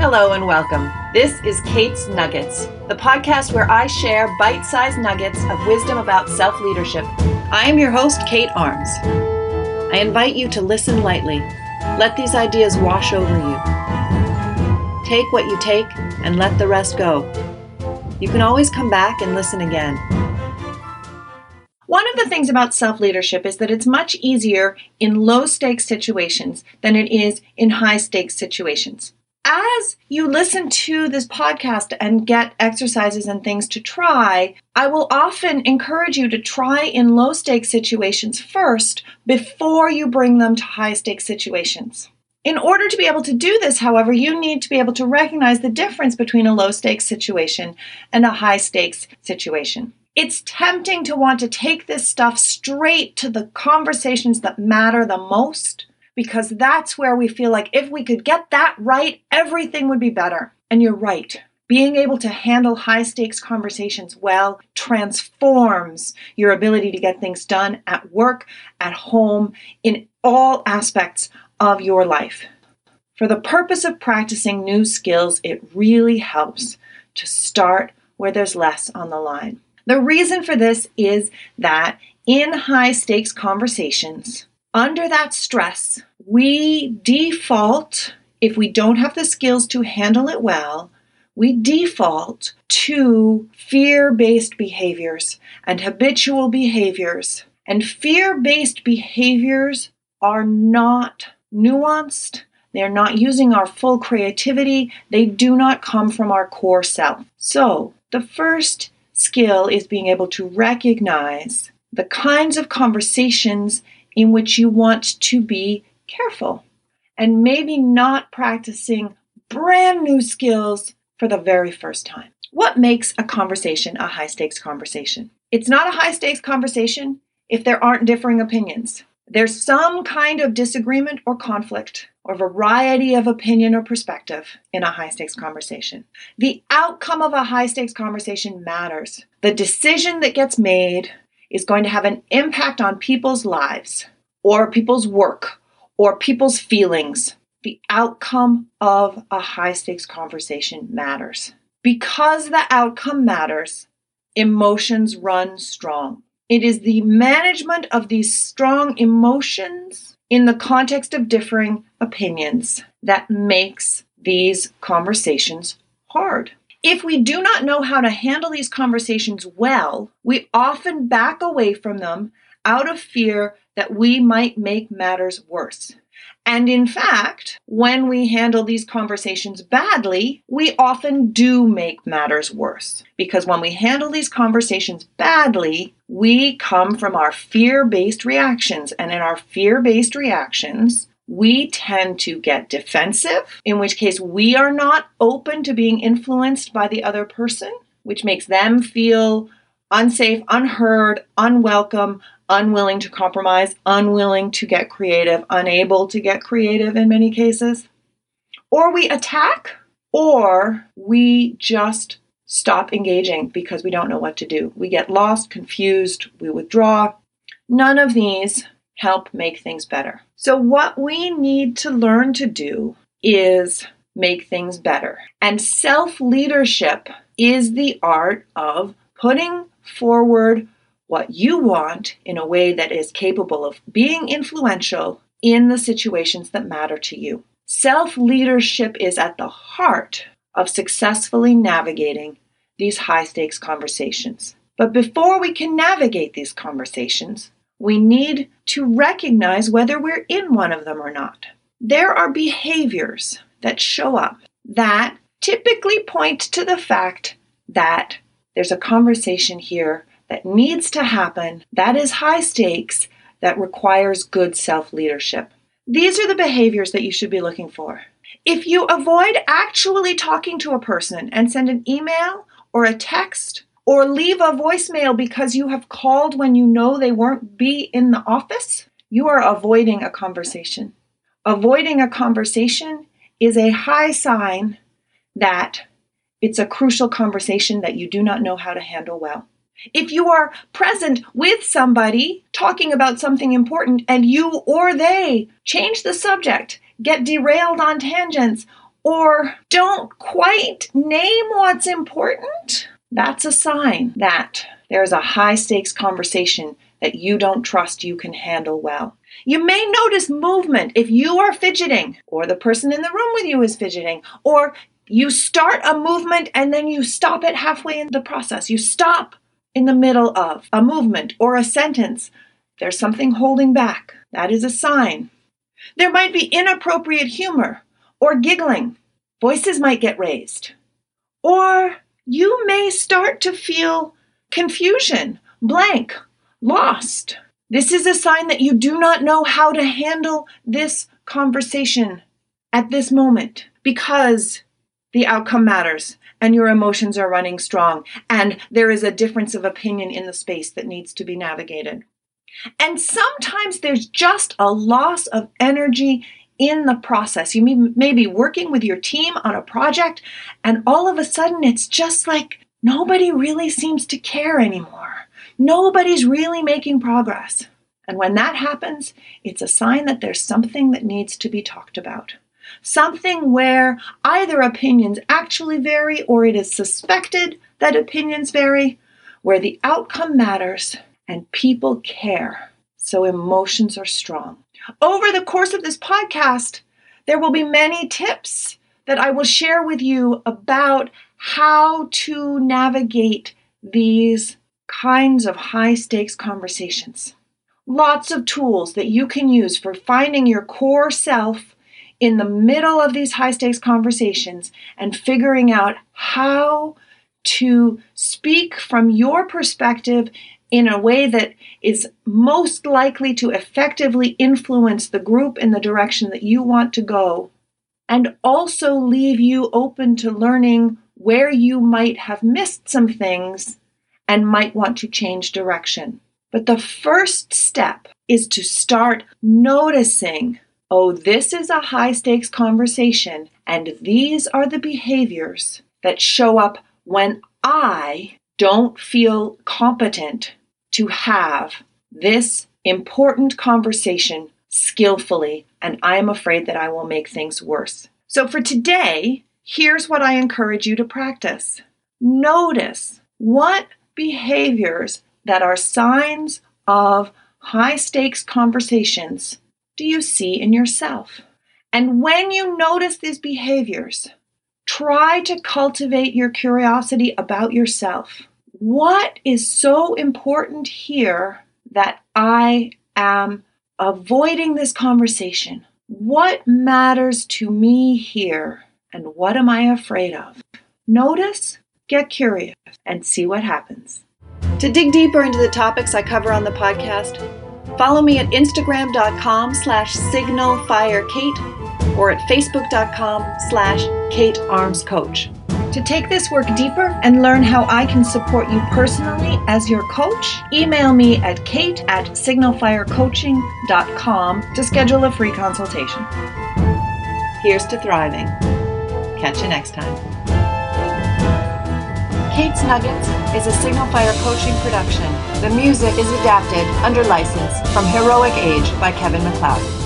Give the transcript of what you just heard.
Hello and welcome. This is Kate's Nuggets, the podcast where I share bite-sized nuggets of wisdom about self-leadership. I am your host, Kate Arms. I invite you to listen lightly. Let these ideas wash over you. Take what you take and let the rest go. You can always come back and listen again. One of the things about self-leadership is that it's much easier in low-stakes situations than it is in high-stakes situations. As you listen to this podcast and get exercises and things to try, I will often encourage you to try in low-stakes situations first before you bring them to high-stakes situations. In order to be able to do this, however, you need to be able to recognize the difference between a low-stakes situation and a high-stakes situation. It's tempting to want to take this stuff straight to the conversations that matter the most, because that's where we feel like if we could get that right, everything would be better. And you're right. Being able to handle high-stakes conversations well transforms your ability to get things done at work, at home, in all aspects of your life. For the purpose of practicing new skills, it really helps to start where there's less on the line. The reason for this is that in high-stakes conversations, under that stress, we default, if we don't have the skills to handle it well, we default to fear-based behaviors and habitual behaviors. And fear-based behaviors are not nuanced. They're not using our full creativity. They do not come from our core self. So the first skill is being able to recognize the kinds of conversations in which you want to be careful, and maybe not practicing brand new skills for the very first time. What makes a conversation a high-stakes conversation? It's not a high-stakes conversation if there aren't differing opinions. There's some kind of disagreement or conflict or variety of opinion or perspective in a high-stakes conversation. The outcome of a high-stakes conversation matters. The decision that gets made is going to have an impact on people's lives or people's work or people's feelings. The outcome of a high-stakes conversation matters. Because the outcome matters, emotions run strong. It is the management of these strong emotions in the context of differing opinions that makes these conversations hard. If we do not know how to handle these conversations well, we often back away from them out of fear that we might make matters worse. And in fact, when we handle these conversations badly, we often do make matters worse. Because when we handle these conversations badly, we come from our fear-based reactions. And in our fear-based reactions, we tend to get defensive, in which case we are not open to being influenced by the other person, which makes them feel unsafe, unheard, unwelcome, unwilling to compromise, unwilling to get creative, unable to get creative in many cases. Or we attack, or we just stop engaging because we don't know what to do. We get lost, confused, we withdraw. None of these help make things better. So what we need to learn to do is make things better. And self-leadership is the art of putting forward what you want in a way that is capable of being influential in the situations that matter to you. Self-leadership is at the heart of successfully navigating these high-stakes conversations. But before we can navigate these conversations, we need to recognize whether we're in one of them or not. There are behaviors that show up that typically point to the fact that there's a conversation here that needs to happen, that is high stakes, that requires good self-leadership. These are the behaviors that you should be looking for. If you avoid actually talking to a person and send an email or a text, or leave a voicemail because you have called when you know they won't be in the office, you are avoiding a conversation. Avoiding a conversation is a high sign that it's a crucial conversation that you do not know how to handle well. If you are present with somebody talking about something important and you or they change the subject, get derailed on tangents, or don't quite name what's important, that's a sign that there's a high-stakes conversation that you don't trust you can handle well. You may notice movement if you are fidgeting, or the person in the room with you is fidgeting, or you start a movement and then you stop it halfway in the process. You stop in the middle of a movement or a sentence. There's something holding back. That is a sign. There might be inappropriate humor or giggling. Voices might get raised. Or you may start to feel confusion, blank, lost. This is a sign that you do not know how to handle this conversation at this moment because the outcome matters and your emotions are running strong and there is a difference of opinion in the space that needs to be navigated. And sometimes there's just a loss of energy in the process. You may be working with your team on a project and all of a sudden it's just like nobody really seems to care anymore. Nobody's really making progress. And when that happens, it's a sign that there's something that needs to be talked about. Something where either opinions actually vary or it is suspected that opinions vary, where the outcome matters and people care. So emotions are strong. Over the course of this podcast, there will be many tips that I will share with you about how to navigate these kinds of high-stakes conversations. Lots of tools that you can use for finding your core self in the middle of these high-stakes conversations and figuring out how to speak from your perspective in a way that is most likely to effectively influence the group in the direction that you want to go, and also leave you open to learning where you might have missed some things and might want to change direction. But the first step is to start noticing, oh, this is a high-stakes conversation, and these are the behaviors that show up when I don't feel competent to have this important conversation skillfully, and I'm afraid that I will make things worse. So for today, here's what I encourage you to practice. Notice what behaviors that are signs of high-stakes conversations do you see in yourself? And when you notice these behaviors, try to cultivate your curiosity about yourself. What is so important here that I am avoiding this conversation? What matters to me here? And what am I afraid of? Notice, get curious, and see what happens. To dig deeper into the topics I cover on the podcast, follow me at Instagram.com/SignalFireKate or at Facebook.com/KateArmsCoach. To take this work deeper and learn how I can support you personally as your coach, email me at kate@signalfirecoaching.com to schedule a free consultation. Here's to thriving. Catch you next time. Kate's Nuggets is a Signal Fire Coaching production. The music is adapted under license from Heroic Age by Kevin MacLeod.